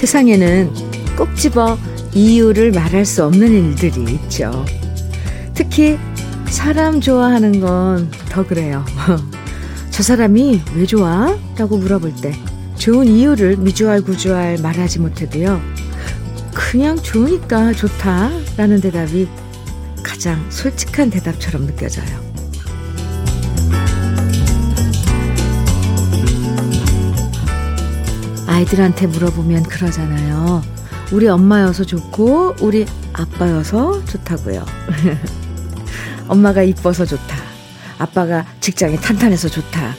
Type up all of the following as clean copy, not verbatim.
세상에는 꼭 집어 이유를 말할 수 없는 일들이 있죠. 특히 사람 좋아하는 건 더 그래요. 저 사람이 왜 좋아? 라고 물어볼 때 좋은 이유를 미주알구주알 말하지 못해도요, 그냥 좋으니까 좋다 라는 대답이 가장 솔직한 대답처럼 느껴져요. 아이들한테 물어보면 그러잖아요. 우리 엄마여서 좋고 우리 아빠여서 좋다고요. 엄마가 이뻐서 좋다, 아빠가 직장이 탄탄해서 좋다.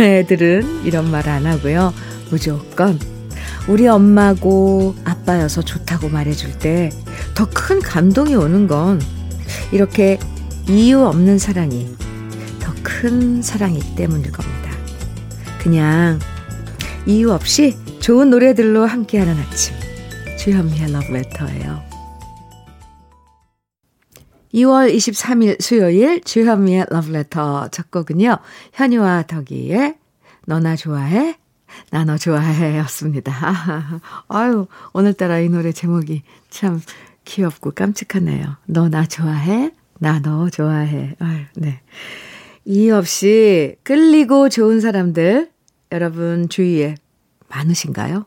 애들은 이런 말 안 하고요, 무조건 우리 엄마고 아빠여서 좋다고 말해줄 때 더 큰 감동이 오는 건 이렇게 이유 없는 사랑이 더 큰 사랑이기 때문일 겁니다. 그냥 이유 없이 좋은 노래들로 함께하는 아침, 주현미의 러브레터예요. 2월 23일 수요일 주현미의 러브레터 첫 곡은요, 현유와 덕이의 너나 좋아해 나 너 좋아해 였습니다. 아유, 오늘따라 이 노래 제목이 참 귀엽고 깜찍하네요. 너 나 좋아해 나 너 좋아해. 아유, 네. 이유 없이 끌리고 좋은 사람들, 여러분 주위에 많으신가요?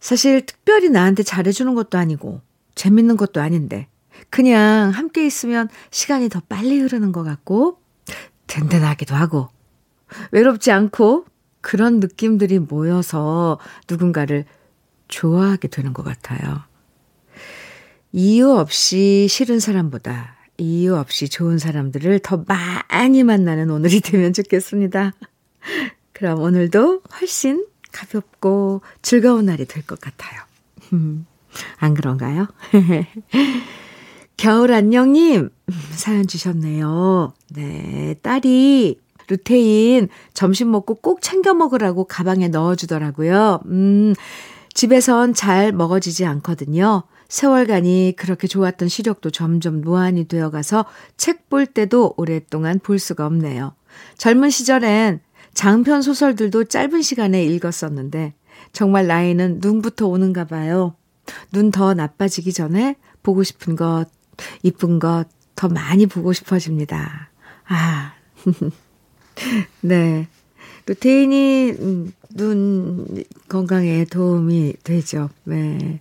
사실 특별히 나한테 잘해주는 것도 아니고 재밌는 것도 아닌데 그냥 함께 있으면 시간이 더 빨리 흐르는 것 같고 든든하기도 하고 외롭지 않고, 그런 느낌들이 모여서 누군가를 좋아하게 되는 것 같아요. 이유 없이 싫은 사람보다 이유 없이 좋은 사람들을 더 많이 만나는 오늘이 되면 좋겠습니다. 그럼 오늘도 훨씬 가볍고 즐거운 날이 될 것 같아요. 안 그런가요? 겨울 안녕님 사연 주셨네요. 네, 딸이 루테인 점심 먹고 꼭 챙겨 먹으라고 가방에 넣어주더라고요. 집에선 잘 먹어지지 않거든요. 세월간이 그렇게 좋았던 시력도 점점 노안이 되어가서 책 볼 때도 오랫동안 볼 수가 없네요. 젊은 시절엔 장편 소설들도 짧은 시간에 읽었었는데 정말 나이는 눈부터 오는가 봐요. 눈 더 나빠지기 전에 보고 싶은 것, 이쁜 것 더 많이 보고 싶어집니다. 아, 네. 루테인이 눈 건강에 도움이 되죠. 네.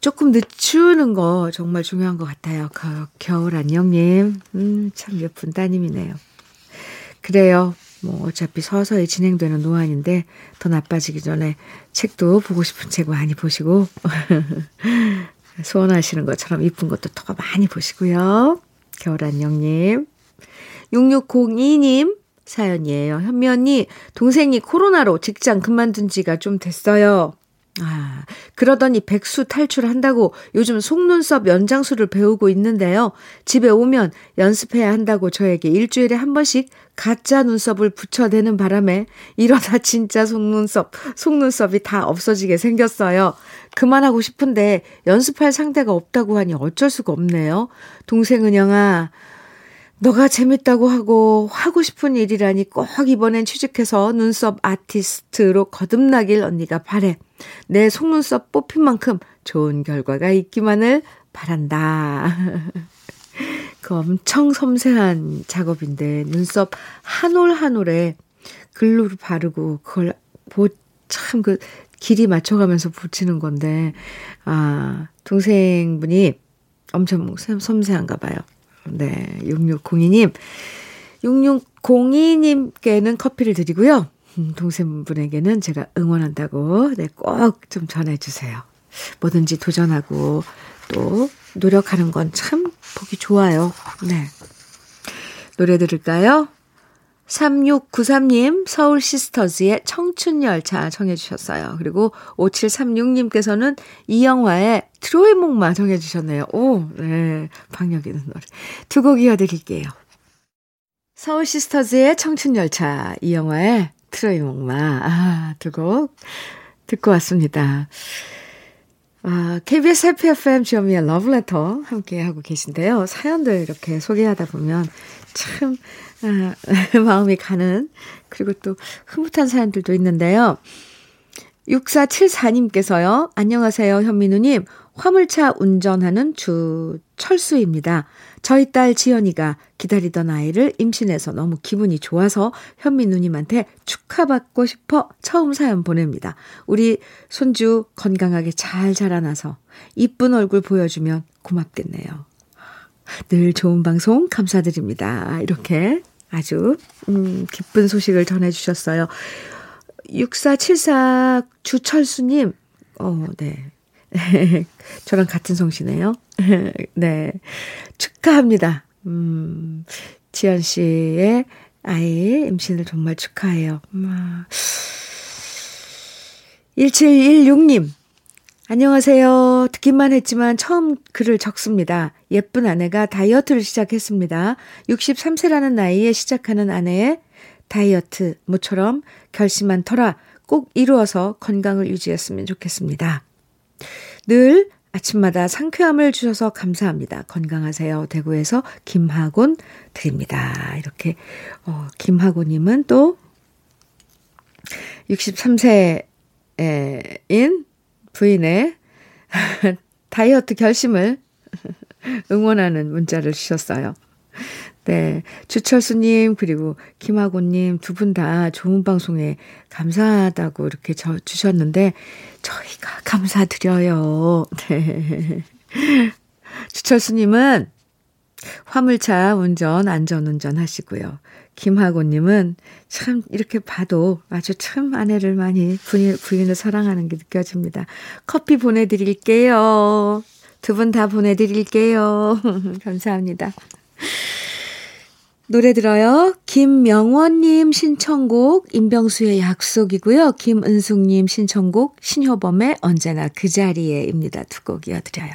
조금 늦추는 거 정말 중요한 것 같아요. 겨울 안녕님. 참 예쁜 따님이네요. 그래요. 뭐 어차피 서서히 진행되는 노안인데 더 나빠지기 전에 책도 보고 싶은 책 많이 보시고 소원하시는 것처럼 이쁜 것도 더 많이 보시고요. 겨울 안녕님. 6602님 사연이에요. 현미 언니, 동생이 코로나로 직장 그만둔 지가 좀 됐어요. 아, 그러더니 백수 탈출한다고 요즘 속눈썹 연장술을 배우고 있는데요. 집에 오면 연습해야 한다고 저에게 일주일에 한 번씩 가짜 눈썹을 붙여대는 바람에 이러다 진짜 속눈썹이 다 없어지게 생겼어요. 그만하고 싶은데 연습할 상대가 없다고 하니 어쩔 수가 없네요. 동생 은영아, 너가 재밌다고 하고 하고 싶은 일이라니 꼭 이번엔 취직해서 눈썹 아티스트로 거듭나길 언니가 바래. 내 속눈썹 뽑힌 만큼 좋은 결과가 있기만을 바란다. 그 엄청 섬세한 작업인데 눈썹 한 올 한 올에 글루를 바르고 그걸 참 그 길이 맞춰가면서 붙이는 건데, 아, 동생분이 엄청 섬세한가 봐요. 네, 6602님. 6602님께는 커피를 드리고요. 동생분에게는 제가 응원한다고, 네, 꼭 좀 전해주세요. 뭐든지 도전하고 또 노력하는 건 참 보기 좋아요. 네. 노래 들을까요? 3693님 서울 시스터즈의 청춘열차 청해 주셨어요. 그리고 5736님께서는 이영화의 트로이 목마 청해 주셨네요. 오, 네, 박력 있는 노래. 두 곡 이어드릴게요. 서울 시스터즈의 청춘열차, 이영화의 트로이 목마. 아, 두 곡 듣고 왔습니다. 아, KBS 해피 FM 주현미의 러브레터 함께하고 계신데요. 사연들 이렇게 소개하다 보면 참 마음이 가는, 그리고 또 흐뭇한 사연들도 있는데요. 6474님께서요. 안녕하세요, 현민우님. 화물차 운전하는 주철수입니다. 저희 딸 지연이가 기다리던 아이를 임신해서 너무 기분이 좋아서 현민우님한테 축하받고 싶어 처음 사연 보냅니다. 우리 손주 건강하게 잘 자라나서 이쁜 얼굴 보여주면 고맙겠네요. 늘 좋은 방송 감사드립니다. 이렇게 아주 기쁜 소식을 전해주셨어요. 6474 주철수님, 네. 저랑 같은 성씨네요. 네. 축하합니다. 지연 씨의 아이 임신을 정말 축하해요. 1716님, 안녕하세요. 듣기만 했지만 처음 글을 적습니다. 예쁜 아내가 다이어트를 시작했습니다. 63세라는 나이에 시작하는 아내의 다이어트 모처럼 결심한 터라 꼭 이루어서 건강을 유지했으면 좋겠습니다. 늘 아침마다 상쾌함을 주셔서 감사합니다. 건강하세요. 대구에서 김하곤 드립니다. 이렇게 김하곤님은 또 63세인 부인의 다이어트 결심을 응원하는 문자를 주셨어요. 네, 주철수님 그리고 김하곤님 두 분 다 좋은 방송에 감사하다고 이렇게 주셨는데 저희가 감사드려요. 네. 주철수님은 화물차 운전 안전운전 하시고요. 김하곤님은 참 이렇게 봐도 아주 참 아내를 많이 부인을 사랑하는 게 느껴집니다. 커피 보내드릴게요. 두 분 다 보내드릴게요. 감사합니다. 노래 들어요. 김명원님 신청곡 임병수의 약속이고요. 김은숙님 신청곡 신효범의 언제나 그 자리에입니다. 두 곡 이어드려요.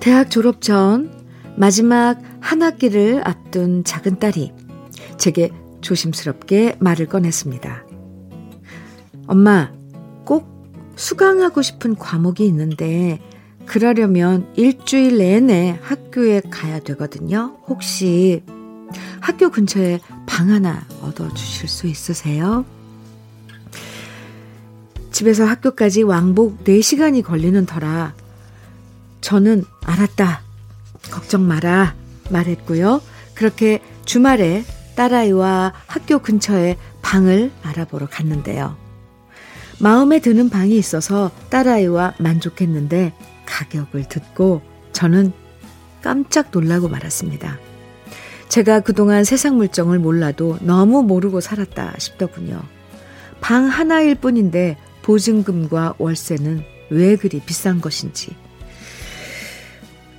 대학 졸업 전 마지막 한 학기를 앞둔 작은 딸이 제게 조심스럽게 말을 꺼냈습니다. 엄마, 꼭 수강하고 싶은 과목이 있는데 그러려면 일주일 내내 학교에 가야 되거든요. 혹시 학교 근처에 방 하나 얻어주실 수 있으세요? 집에서 학교까지 왕복 4시간이 걸리는 터라 저는 알았다, 걱정 마라 말했고요. 그렇게 주말에 딸아이와 학교 근처에 방을 알아보러 갔는데요. 마음에 드는 방이 있어서 딸아이와 만족했는데 가격을 듣고 저는 깜짝 놀라고 말았습니다. 제가 그동안 세상 물정을 몰라도 너무 모르고 살았다 싶더군요. 방 하나일 뿐인데 보증금과 월세는 왜 그리 비싼 것인지.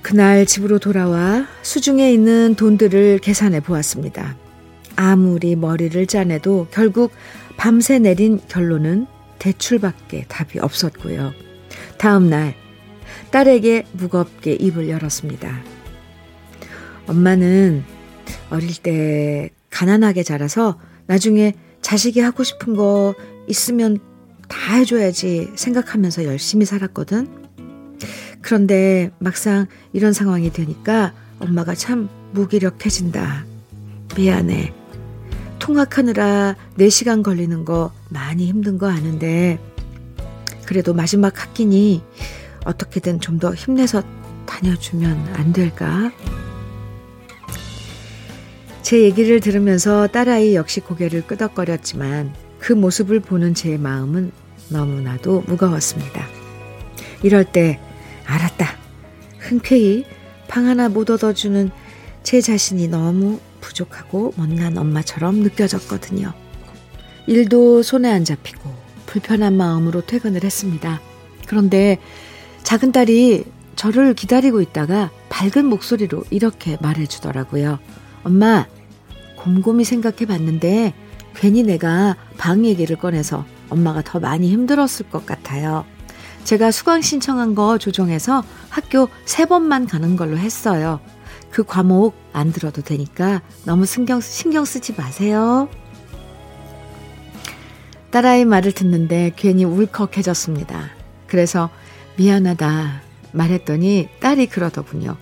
그날 집으로 돌아와 수중에 있는 돈들을 계산해 보았습니다. 아무리 머리를 짜내도 결국 밤새 내린 결론은 대출밖에 답이 없었고요. 다음 날 딸에게 무겁게 입을 열었습니다. 엄마는 어릴 때 가난하게 자라서 나중에 자식이 하고 싶은 거 있으면 다 해줘야지 생각하면서 열심히 살았거든. 그런데 막상 이런 상황이 되니까 엄마가 참 무기력해진다. 미안해. 통학하느라 4시간 걸리는 거 많이 힘든 거 아는데 그래도 마지막 학기니 어떻게든 좀 더 힘내서 다녀주면 안 될까? 제 얘기를 들으면서 딸아이 역시 고개를 끄덕거렸지만 그 모습을 보는 제 마음은 너무나도 무거웠습니다. 이럴 때 알았다. 흔쾌히 방 하나 못 얻어주는 제 자신이 너무 부족하고 못난 엄마처럼 느껴졌거든요. 일도 손에 안 잡히고 불편한 마음으로 퇴근을 했습니다. 그런데 작은 딸이 저를 기다리고 있다가 밝은 목소리로 이렇게 말해주더라고요. 엄마, 곰곰이 생각해봤는데 괜히 내가 방 얘기를 꺼내서 엄마가 더 많이 힘들었을 것 같아요. 제가 수강 신청한 거 조정해서 학교 3번만 가는 걸로 했어요. 그 과목 안 들어도 되니까 너무 신경 쓰지 마세요. 딸아이 말을 듣는데 괜히 울컥해졌습니다. 그래서 미안하다 말했더니 딸이 그러더군요.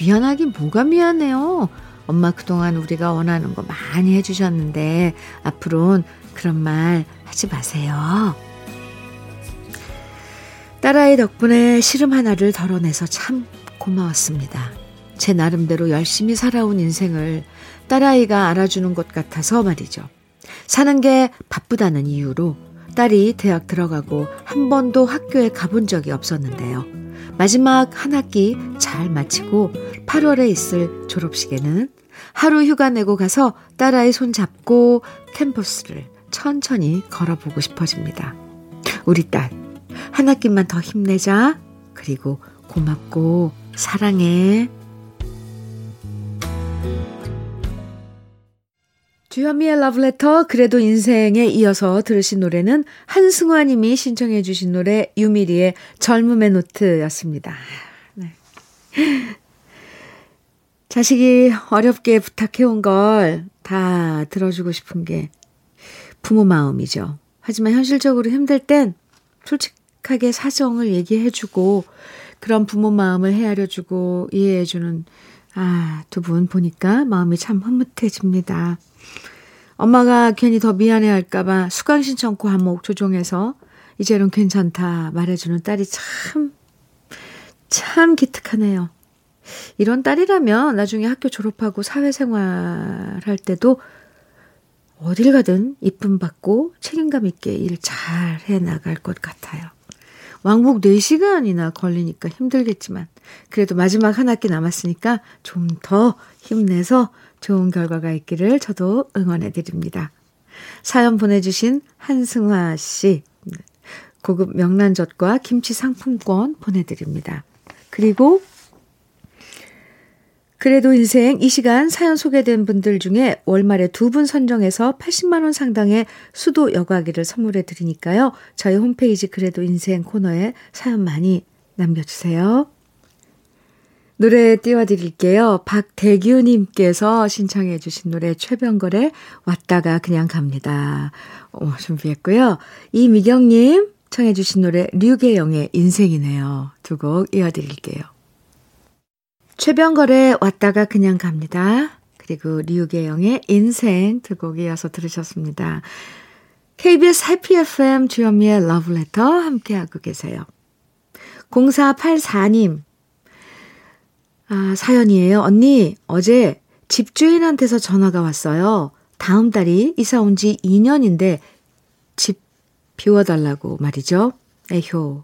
미안하긴 뭐가 미안해요. 엄마 그동안 우리가 원하는 거 많이 해주셨는데 앞으로는 그런 말 하지 마세요. 딸아이 덕분에 시름 하나를 덜어내서 참 고마웠습니다. 제 나름대로 열심히 살아온 인생을 딸아이가 알아주는 것 같아서 말이죠. 사는 게 바쁘다는 이유로 딸이 대학 들어가고 한 번도 학교에 가본 적이 없었는데요. 마지막 한 학기 잘 마치고 8월에 있을 졸업식에는 하루 휴가 내고 가서 딸아이 손잡고 캠퍼스를 천천히 걸어보고 싶어집니다. 우리 딸, 한 학기만 더 힘내자. 그리고 고맙고 사랑해. 주현미의 러브레터, 그래도 인생에 이어서 들으신 노래는 한승화 님이 신청해 주신 노래 유미리의 젊음의 노트였습니다. 네. 자식이 어렵게 부탁해온 걸 다 들어주고 싶은 게 부모 마음이죠. 하지만 현실적으로 힘들 땐 솔직하게 사정을 얘기해 주고 그런 부모 마음을 헤아려 주고 이해해 주는 두 분 보니까 마음이 참 흐뭇해집니다. 엄마가 괜히 더 미안해할까봐 수강신청 과목 조정해서 이제는 괜찮다 말해주는 딸이 참 기특하네요. 이런 딸이라면 나중에 학교 졸업하고 사회생활할 때도 어딜 가든 이쁨 받고 책임감 있게 일 잘 해나갈 것 같아요. 왕복 4시간이나 걸리니까 힘들겠지만 그래도 마지막 한 학기 남았으니까 좀 더 힘내서 좋은 결과가 있기를 저도 응원해드립니다. 사연 보내주신 한승화 씨, 고급 명란젓과 김치 상품권 보내드립니다. 그리고 그래도 인생 이 시간 사연 소개된 분들 중에 월말에 2분 선정해서 80만 원 상당의 수도 여과기를 선물해 드리니까요. 저희 홈페이지 그래도 인생 코너에 사연 많이 남겨주세요. 노래 띄워드릴게요. 박대규님께서 신청해 주신 노래 최병걸의 왔다가 그냥 갑니다. 준비했고요. 이미경님 청해 주신 노래 류계영의 인생이네요. 두 곡 이어드릴게요. 최병걸의 왔다가 그냥 갑니다. 그리고 류계영의 인생 두 곡 이어서 들으셨습니다. KBS 해피 FM 주현미의 러브레터 함께하고 계세요. 0484님 사연이에요. 언니, 어제 집주인한테서 전화가 왔어요. 다음 달이 이사 온 지 2년인데 집 비워달라고 말이죠. 에효,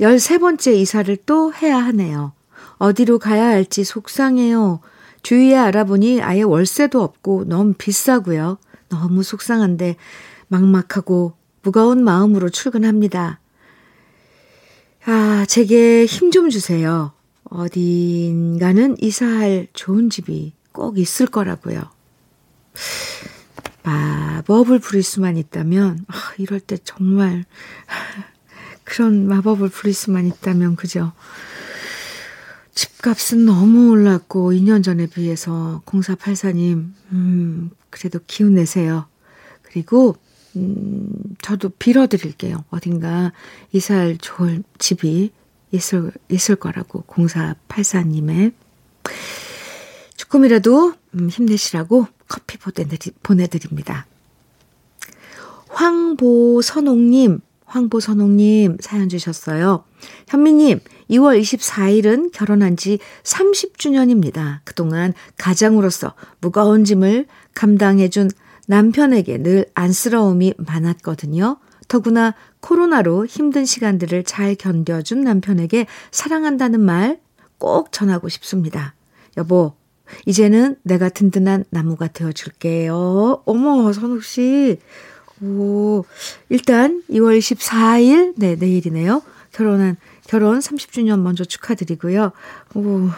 13번째 이사를 또 해야 하네요. 어디로 가야 할지 속상해요. 주위에 알아보니 아예 월세도 없고 너무 비싸고요. 너무 속상한데 막막하고 무거운 마음으로 출근합니다. 제게 힘 좀 주세요. 어딘가는 이사할 좋은 집이 꼭 있을 거라고요. 마법을 부릴 수만 있다면, 이럴 때 정말 그런 마법을 부릴 수만 있다면, 그죠? 집값은 너무 올랐고 2년 전에 비해서 0484님 그래도 기운 내세요. 그리고 저도 빌어드릴게요. 어딘가 이사할 좋은 집이 있을 거라고 0484님의 조금이라도 힘내시라고 커피 보내드립니다. 황보선옥님 사연 주셨어요. 현미님, 2월 24일은 결혼한 지 30주년입니다. 그동안 가장으로서 무거운 짐을 감당해준 남편에게 늘 안쓰러움이 많았거든요. 더구나 코로나로 힘든 시간들을 잘 견뎌준 남편에게 사랑한다는 말 꼭 전하고 싶습니다. 여보, 이제는 내가 든든한 나무가 되어줄게요. 어머, 선욱 씨. 일단 2월 24일, 네, 내일이네요. 결혼한 결혼 30주년 먼저 축하드리고요. 오,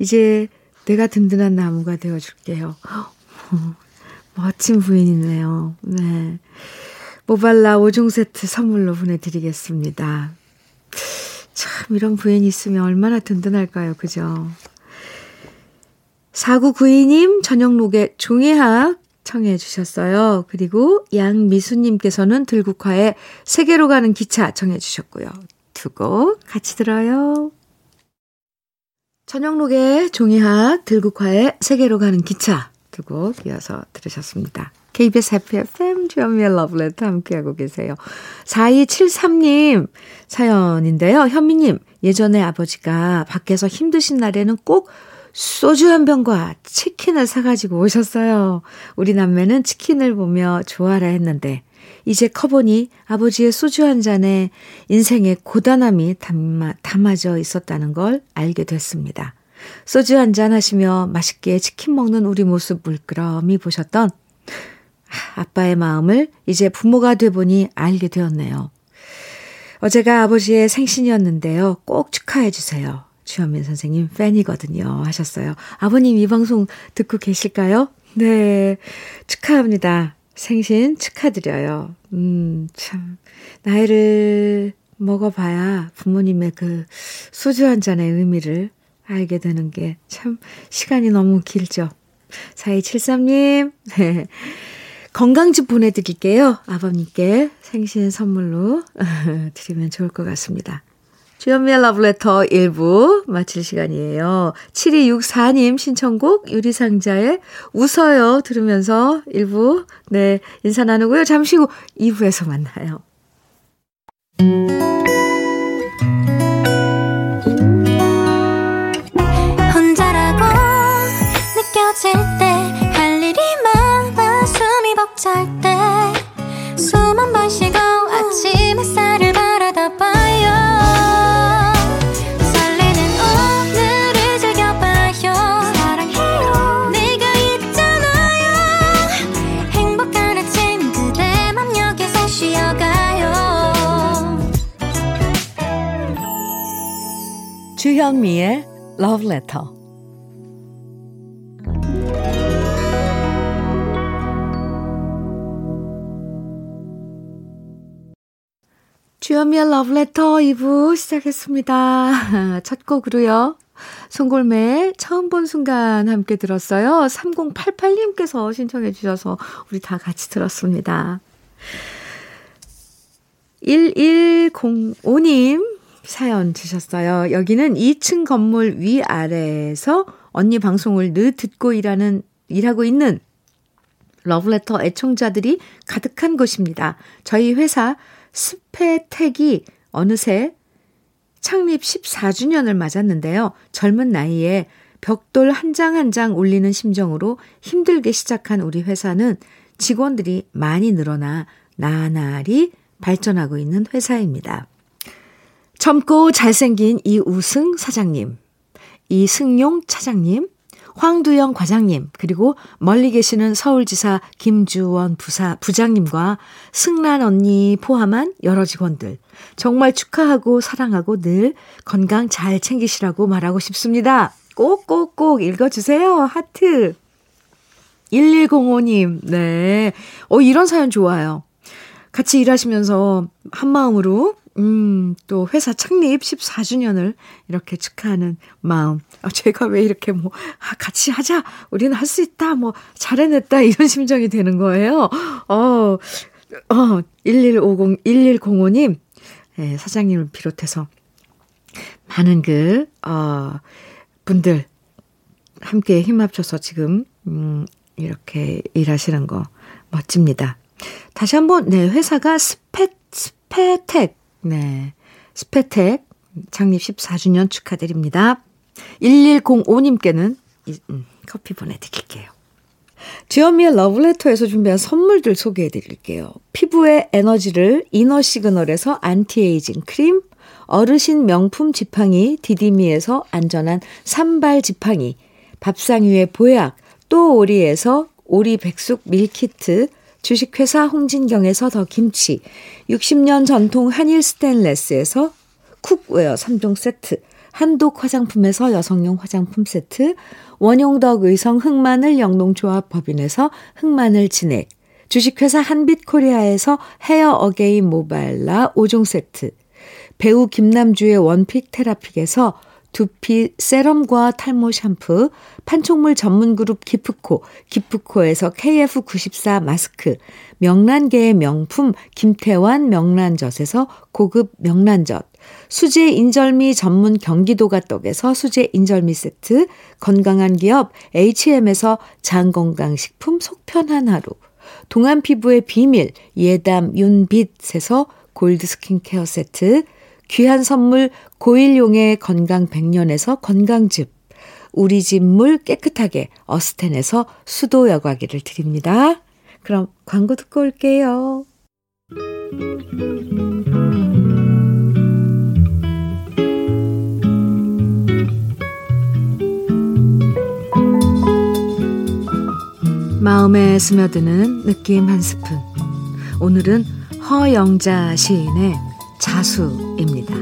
이제 내가 든든한 나무가 되어줄게요. 멋진 부인이네요. 네. 모발라 5종 세트 선물로 보내드리겠습니다. 참 이런 부인이 있으면 얼마나 든든할까요. 그죠? 4992님 저녁록에 종이학 청해 주셨어요. 그리고 양미수님께서는 들국화의 세계로 가는 기차 청해 주셨고요. 두 곡 같이 들어요. 저녁록의 종이학, 들국화의 세계로 가는 기차 두 곡 이어서 들으셨습니다. KBS 해피 FM 주현미의 러브레터 함께하고 계세요. 4273님 사연인데요. 현미님, 예전에 아버지가 밖에서 힘드신 날에는 꼭 소주 한 병과 치킨을 사가지고 오셨어요. 우리 남매는 치킨을 보며 좋아라 했는데 이제 커보니 아버지의 소주 한 잔에 인생의 고단함이 담아져 있었다는 걸 알게 됐습니다. 소주 한 잔 하시며 맛있게 치킨 먹는 우리 모습 물끄러미 보셨던 아빠의 마음을 이제 부모가 돼보니 알게 되었네요. 어제가 아버지의 생신이었는데요. 꼭 축하해 주세요. 주현민 선생님 팬이거든요 하셨어요. 아버님 이 방송 듣고 계실까요? 네, 축하합니다. 생신 축하드려요. 참 나이를 먹어봐야 부모님의 그 소주 한 잔의 의미를 알게 되는 게 참 시간이 너무 길죠. 4273님 네. 건강즙 보내드릴게요. 아버님께 생신 선물로 드리면 좋을 것 같습니다. 주현미의 러브레터 1부 마칠 시간이에요. 7264님 신청곡 유리상자의 웃어요 들으면서 1부 네 인사 나누고요. 잠시 후 2부에서 만나요. 혼자라고 느껴질 때 할 일이 많아 숨이 벅찰 때 숨 한 번 쉬고 아침 햇살을 바라다 봐요. 주현미의 러브레터. 주현미의 러브레터 2부 시작했습니다. 첫 곡으로요. 송골매의 처음 본 순간 함께 들었어요. 3088님께서 신청해 주셔서 우리 다 같이 들었습니다. 1105님 사연 주셨어요. 여기는 2층 건물 위아래에서 언니 방송을 늘 듣고 일하고 있는 러브레터 애청자들이 가득한 곳입니다. 저희 회사 스페텍이 어느새 창립 14주년을 맞았는데요. 젊은 나이에 벽돌 한 장 한 장 올리는 심정으로 힘들게 시작한 우리 회사는 직원들이 많이 늘어나 나날이 발전하고 있는 회사입니다. 젊고 잘생긴 이우승 사장님, 이승용 차장님, 황두영 과장님, 그리고 멀리 계시는 서울지사 김주원 부장님과 승란 언니 포함한 여러 직원들, 정말 축하하고 사랑하고 늘 건강 잘 챙기시라고 말하고 싶습니다. 꼭꼭꼭 읽어주세요. 하트. 1105님, 네. 이런 사연 좋아요. 같이 일하시면서 한마음으로 또 회사 창립 14주년을 이렇게 축하하는 마음. 제가 왜 이렇게 같이 하자. 우리는 할 수 있다. 잘해냈다. 이런 심정이 되는 거예요. 1105님, 네, 사장님을 비롯해서 많은 분들 함께 힘합쳐서 지금, 이렇게 일하시는 거 멋집니다. 다시 한번, 네, 회사가 스페텍. 네, 스페텍 창립 14주년 축하드립니다. 1105님께는 커피 보내드릴게요. 주현미의 러브레터에서 준비한 선물들 소개해드릴게요. 피부의 에너지를 이너시그널에서 안티에이징 크림, 어르신 명품 지팡이 디디미에서 안전한 산발 지팡이, 밥상 위의 보약 또 오리에서 오리 백숙 밀키트, 주식회사 홍진경에서 더 김치, 60년 전통 한일 스테인레스에서 쿡웨어 3종 세트, 한독 화장품에서 여성용 화장품 세트, 원용덕 의성 흑마늘 영농조합 법인에서 흑마늘 진액, 주식회사 한빛코리아에서 헤어 어게인 모발라 5종 세트, 배우 김남주의 원픽 테라픽에서 두피 세럼과 탈모 샴푸, 판촉물 전문그룹 기프코, 기프코에서 KF94 마스크, 명란계의 명품 김태환 명란젓에서 고급 명란젓, 수제 인절미 전문 경기도가 떡에서 수제 인절미 세트, 건강한 기업 HM에서 장건강식품 속편한 하루, 동안 피부의 비밀 예담 윤빛에서 골드 스킨케어 세트, 귀한 선물 고일용의 건강 백년에서 건강즙, 우리 집 물 깨끗하게 어스텐에서 수도 여과기를 드립니다. 그럼 광고 듣고 올게요. 마음에 스며드는 느낌 한 스푼. 오늘은 허영자 시인의 자수입니다.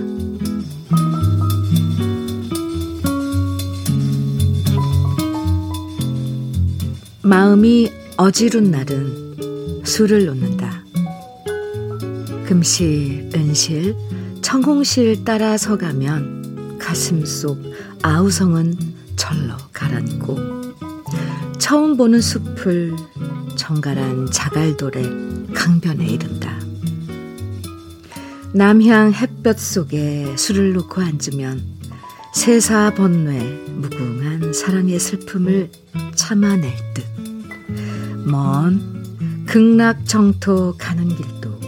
마음이 어지른 날은 술을 놓는다. 금실, 은실, 청홍실 따라 서가면 가슴 속 아우성은 절로 가라앉고, 처음 보는 숲을 정갈한 자갈돌에 강변에 이른다. 남향 햇볕 속에 술을 놓고 앉으면 세사 번뇌 무궁한 사랑의 슬픔을 참아낼 듯, 먼 극락 정토 가는 길도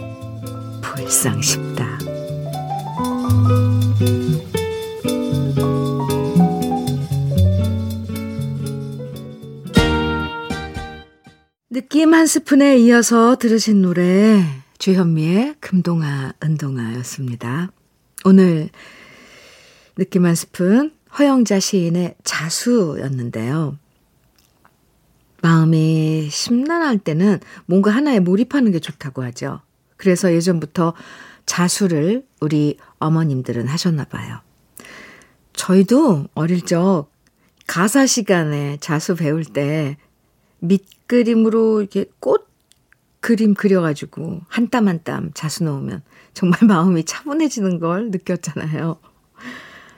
불상 싶다. 느낌 한 스푼에 이어서 들으신 노래, 주현미의 금동아 은동아였습니다. 오늘 느낌 한 스푼 허영자 시인의 자수였는데요. 마음이 심란할 때는 뭔가 하나에 몰입하는 게 좋다고 하죠. 그래서 예전부터 자수를 우리 어머님들은 하셨나 봐요. 저희도 어릴 적 가사 시간에 자수 배울 때 밑그림으로 이렇게 꽃 그림 그려가지고 한 땀 한 땀 자수 넣으면 정말 마음이 차분해지는 걸 느꼈잖아요.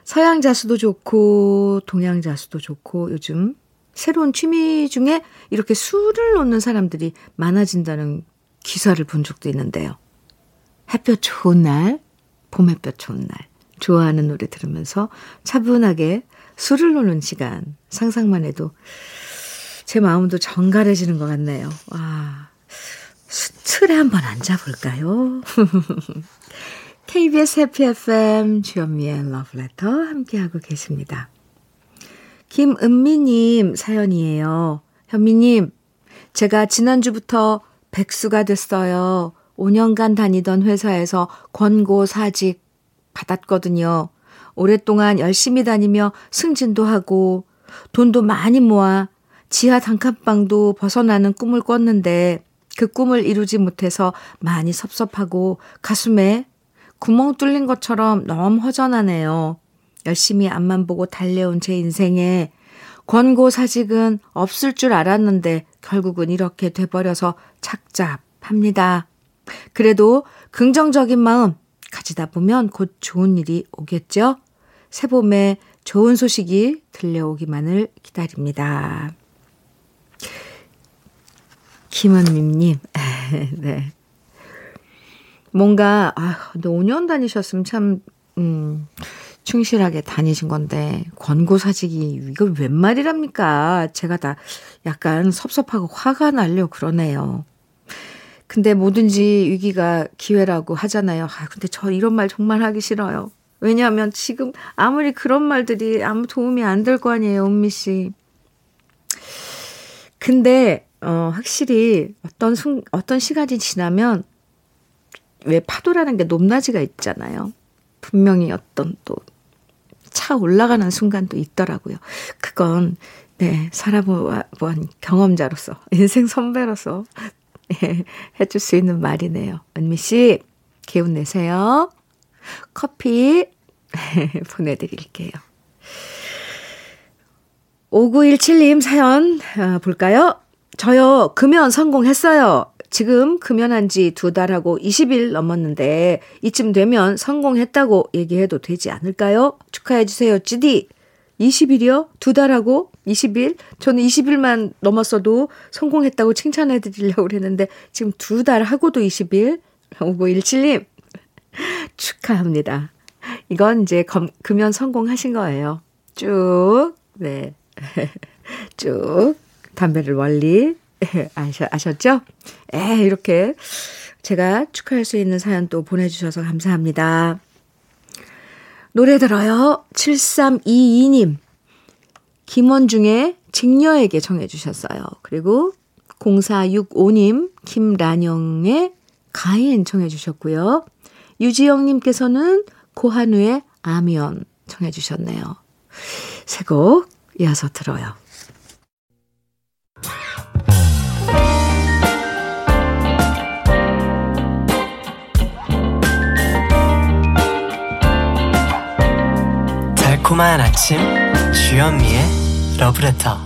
서양 자수도 좋고 동양 자수도 좋고, 요즘 새로운 취미 중에 이렇게 술을 놓는 사람들이 많아진다는 기사를 본 적도 있는데요. 햇볕 좋은 날, 봄 햇볕 좋은 날, 좋아하는 노래 들으면서 차분하게 술을 놓는 시간, 상상만 해도 제 마음도 정갈해지는 것 같네요. 와, 수틀에 한번 앉아볼까요? KBS 해피 FM 주현미의 러브레터 함께하고 계십니다. 김은미님 사연이에요. 현미님, 제가 지난주부터 백수가 됐어요. 5년간 다니던 회사에서 권고 사직 받았거든요. 오랫동안 열심히 다니며 승진도 하고 돈도 많이 모아 지하 단칸방도 벗어나는 꿈을 꿨는데, 그 꿈을 이루지 못해서 많이 섭섭하고 가슴에 구멍 뚫린 것처럼 너무 허전하네요. 열심히 앞만 보고 달려온 제 인생에 권고사직은 없을 줄 알았는데 결국은 이렇게 돼버려서 착잡합니다. 그래도 긍정적인 마음 가지다 보면 곧 좋은 일이 오겠죠? 새봄에 좋은 소식이 들려오기만을 기다립니다. 김은미님, 네. 뭔가, 아, 5년 다니셨으면 참, 충실하게 다니신 건데, 권고사직이, 이거 웬 말이랍니까? 제가 다 약간 섭섭하고 화가 나려고 그러네요. 근데 뭐든지 위기가 기회라고 하잖아요. 아, 근데 저 이런 말 정말 하기 싫어요. 왜냐하면 지금 아무리 그런 말들이 아무 도움이 안 될 거 아니에요, 은미 씨. 근데, 확실히 어떤 시간이 지나면 왜 파도라는 게 높낮이가 있잖아요. 분명히 어떤 또 차 올라가는 순간도 있더라고요. 그건 네, 살아본 경험자로서, 인생 선배로서 네, 해줄 수 있는 말이네요. 은미 씨, 기운 내세요. 커피 보내드릴게요. 5917님 사연 볼까요? 저요, 금연 성공했어요. 지금 금연한 지 2달하고 20일 넘었는데 이쯤 되면 성공했다고 얘기해도 되지 않을까요? 축하해 주세요, 찌디. 20일이요? 2달하고 20일? 저는 20일만 넘었어도 성공했다고 칭찬해 드리려고 그랬는데 지금 2달하고도 20일? 5917님 축하합니다. 이건 이제 금연 성공하신 거예요. 쭉, 네, 쭉 담배를 멀리. 아셨죠? 이렇게 제가 축하할 수 있는 사연 또 보내주셔서 감사합니다. 노래 들어요. 7322님 김원중의 직녀에게 정해 주셨어요. 그리고 0465님 김란영의 가인 정해 주셨고요. 유지영님께서는 고한우의 아미언 정해 주셨네요. 세 곡 이어서 들어요. 고마운 아침 주현미의 러브레터.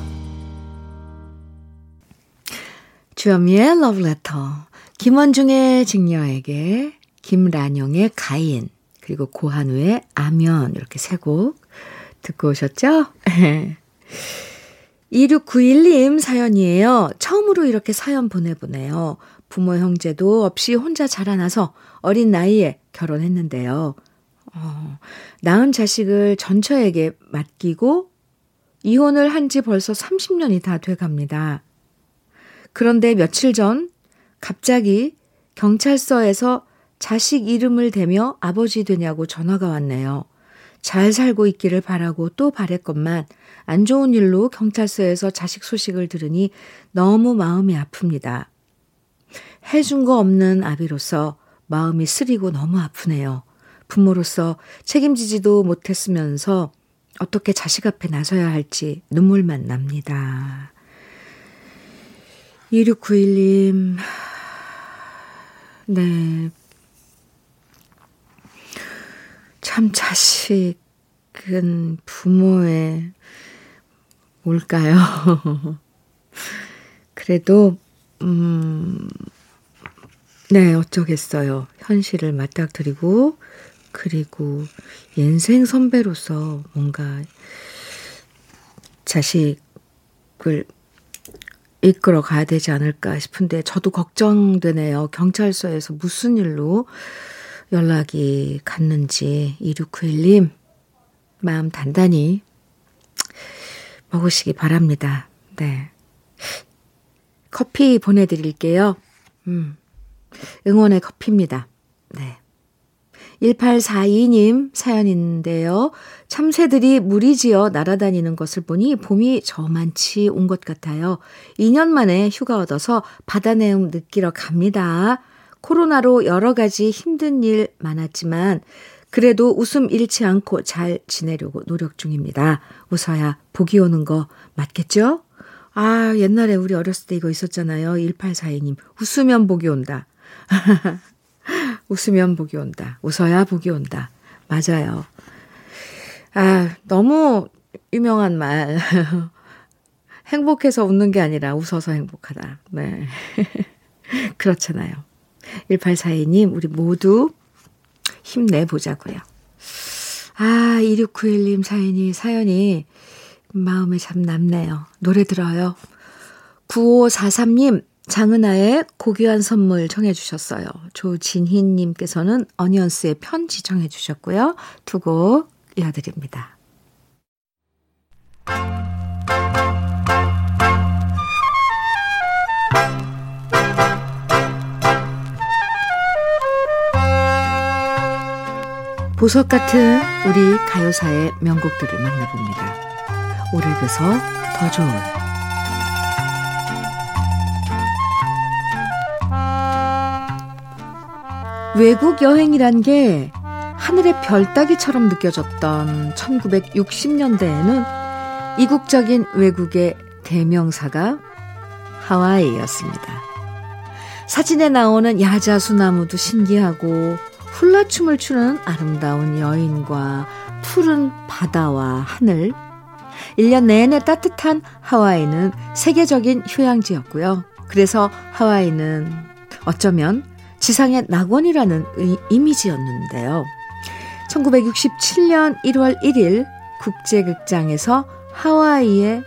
주현미의 러브레터. 김원중의 직녀에게, 김란영의 가인, 그리고 고한우의 아면, 이렇게 세 곡 듣고 오셨죠? 2691님 사연이에요. 처음으로 이렇게 사연 보내보네요. 부모 형제도 없이 혼자 자라나서 어린 나이에 결혼했는데요. 낳은 자식을 전처에게 맡기고 이혼을 한 지 벌써 30년이 다 돼갑니다. 그런데 며칠 전 갑자기 경찰서에서 자식 이름을 대며 아버지 되냐고 전화가 왔네요. 잘 살고 있기를 바라고 또 바랬건만 안 좋은 일로 경찰서에서 자식 소식을 들으니 너무 마음이 아픕니다. 해준 거 없는 아비로서 마음이 쓰리고 너무 아프네요. 부모로서 책임지지도 못했으면서 어떻게 자식 앞에 나서야 할지 눈물만 납니다. 2691님, 네. 참 자식은 부모의 뭘까요? 그래도, 네, 어쩌겠어요. 현실을 맞닥뜨리고, 그리고 인생 선배로서 뭔가 자식을 이끌어 가야 되지 않을까 싶은데 저도 걱정되네요. 경찰서에서 무슨 일로 연락이 갔는지 2691님 마음 단단히 먹으시기 바랍니다. 네, 커피 보내드릴게요. 응원의 커피입니다. 네. 1842님 사연인데요. 참새들이 무리지어 날아다니는 것을 보니 봄이 저만치 온 것 같아요. 2년 만에 휴가 얻어서 바다 내음 느끼러 갑니다. 코로나로 여러 가지 힘든 일 많았지만 그래도 웃음 잃지 않고 잘 지내려고 노력 중입니다. 웃어야 복이 오는 거 맞겠죠? 아, 옛날에 우리 어렸을 때 이거 있었잖아요. 1842님 웃으면 복이 온다. 웃으면 복이 온다. 웃어야 복이 온다. 맞아요. 아, 너무 유명한 말. 행복해서 웃는 게 아니라 웃어서 행복하다. 네. 그렇잖아요. 1842님, 우리 모두 힘내보자고요. 아, 2691님 사연이 마음에 참 남네요. 노래 들어요. 9543님. 장은아의 고귀한 선물 청해 주셨어요. 조진희님께서는 어니언스의 편지 청해 주셨고요. 두 곡 이어드립니다. 보석 같은 우리 가요사의 명곡들을 만나봅니다. 오래돼서 더 좋은 외국 여행이란 게 하늘의 별 따기처럼 느껴졌던 1960년대에는 이국적인 외국의 대명사가 하와이였습니다. 사진에 나오는 야자수나무도 신기하고 훌라춤을 추는 아름다운 여인과 푸른 바다와 하늘, 1년 내내 따뜻한 하와이는 세계적인 휴양지였고요. 그래서 하와이는 어쩌면 지상의 낙원이라는 이미지였는데요. 1967년 1월 1일 국제극장에서 하와이의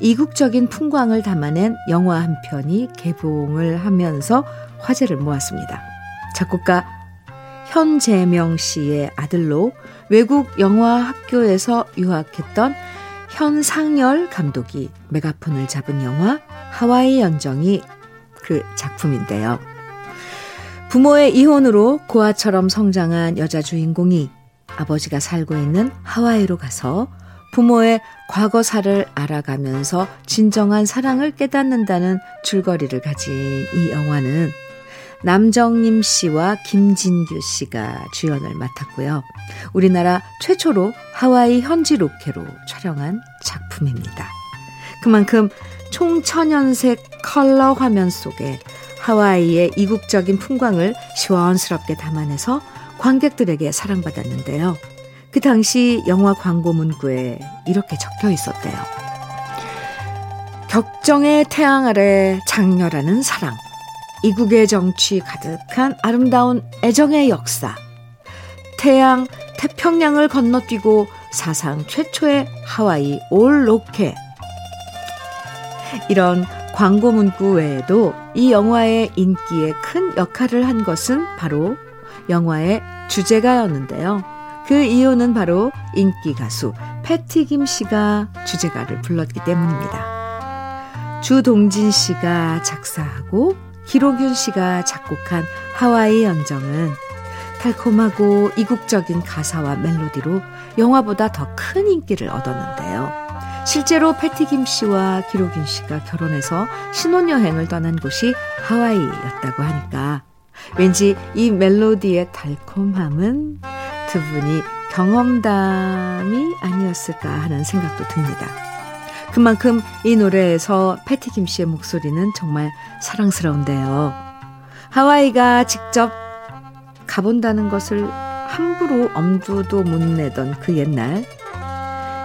이국적인 풍광을 담아낸 영화 한 편이 개봉을 하면서 화제를 모았습니다. 작곡가 현재명 씨의 아들로 외국 영화 학교에서 유학했던 현상열 감독이 메가폰을 잡은 영화 하와이 연정이 그 작품인데요. 부모의 이혼으로 고아처럼 성장한 여자 주인공이 아버지가 살고 있는 하와이로 가서 부모의 과거사를 알아가면서 진정한 사랑을 깨닫는다는 줄거리를 가진 이 영화는 남정림 씨와 김진규 씨가 주연을 맡았고요. 우리나라 최초로 하와이 현지 로케로 촬영한 작품입니다. 그만큼 총천연색 컬러 화면 속에 하와이의 이국적인 풍광을 시원스럽게 담아내서 관객들에게 사랑받았는데요. 그 당시 영화 광고 문구에 이렇게 적혀 있었대요. 격정의 태양 아래 장렬하는 사랑, 이국의 정취 가득한 아름다운 애정의 역사, 태평양을 건너뛰고 사상 최초의 하와이 올 로케. 이런 광고 문구 외에도 이 영화의 인기에 큰 역할을 한 것은 바로 영화의 주제가였는데요. 그 이유는 바로 인기 가수 패티김 씨가 주제가를 불렀기 때문입니다. 주동진 씨가 작사하고 기록윤 씨가 작곡한 하와이 연정은 달콤하고 이국적인 가사와 멜로디로 영화보다 더 큰 인기를 얻었는데요. 실제로 패티김 씨와 기록윤 씨가 결혼해서 신혼여행을 떠난 곳이 하와이였다고 하니까 왠지 이 멜로디의 달콤함은 두 분이 경험담이 아니었을까 하는 생각도 듭니다. 그만큼 이 노래에서 패티김 씨의 목소리는 정말 사랑스러운데요. 하와이가 직접 가본다는 것을 함부로 엄두도 못 내던 그 옛날,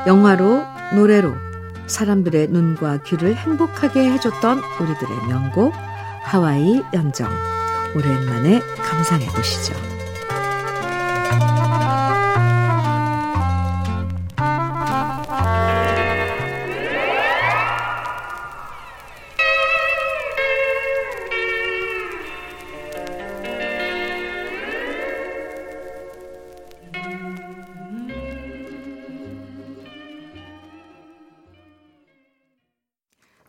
영화로 노래로 사람들의 눈과 귀를 행복하게 해줬던 우리들의 명곡 하와이 연정, 오랜만에 감상해 보시죠.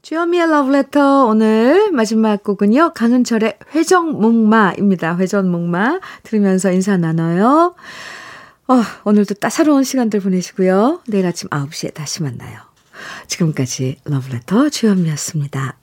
주현미의 러브레터 오늘 마지막 곡은요, 강은철의 회전목마입니다. 회전목마 들으면서 인사 나눠요. 오늘도 따사로운 시간들 보내시고요. 내일 아침 9시에 다시 만나요. 지금까지 러브레터 주현미였습니다.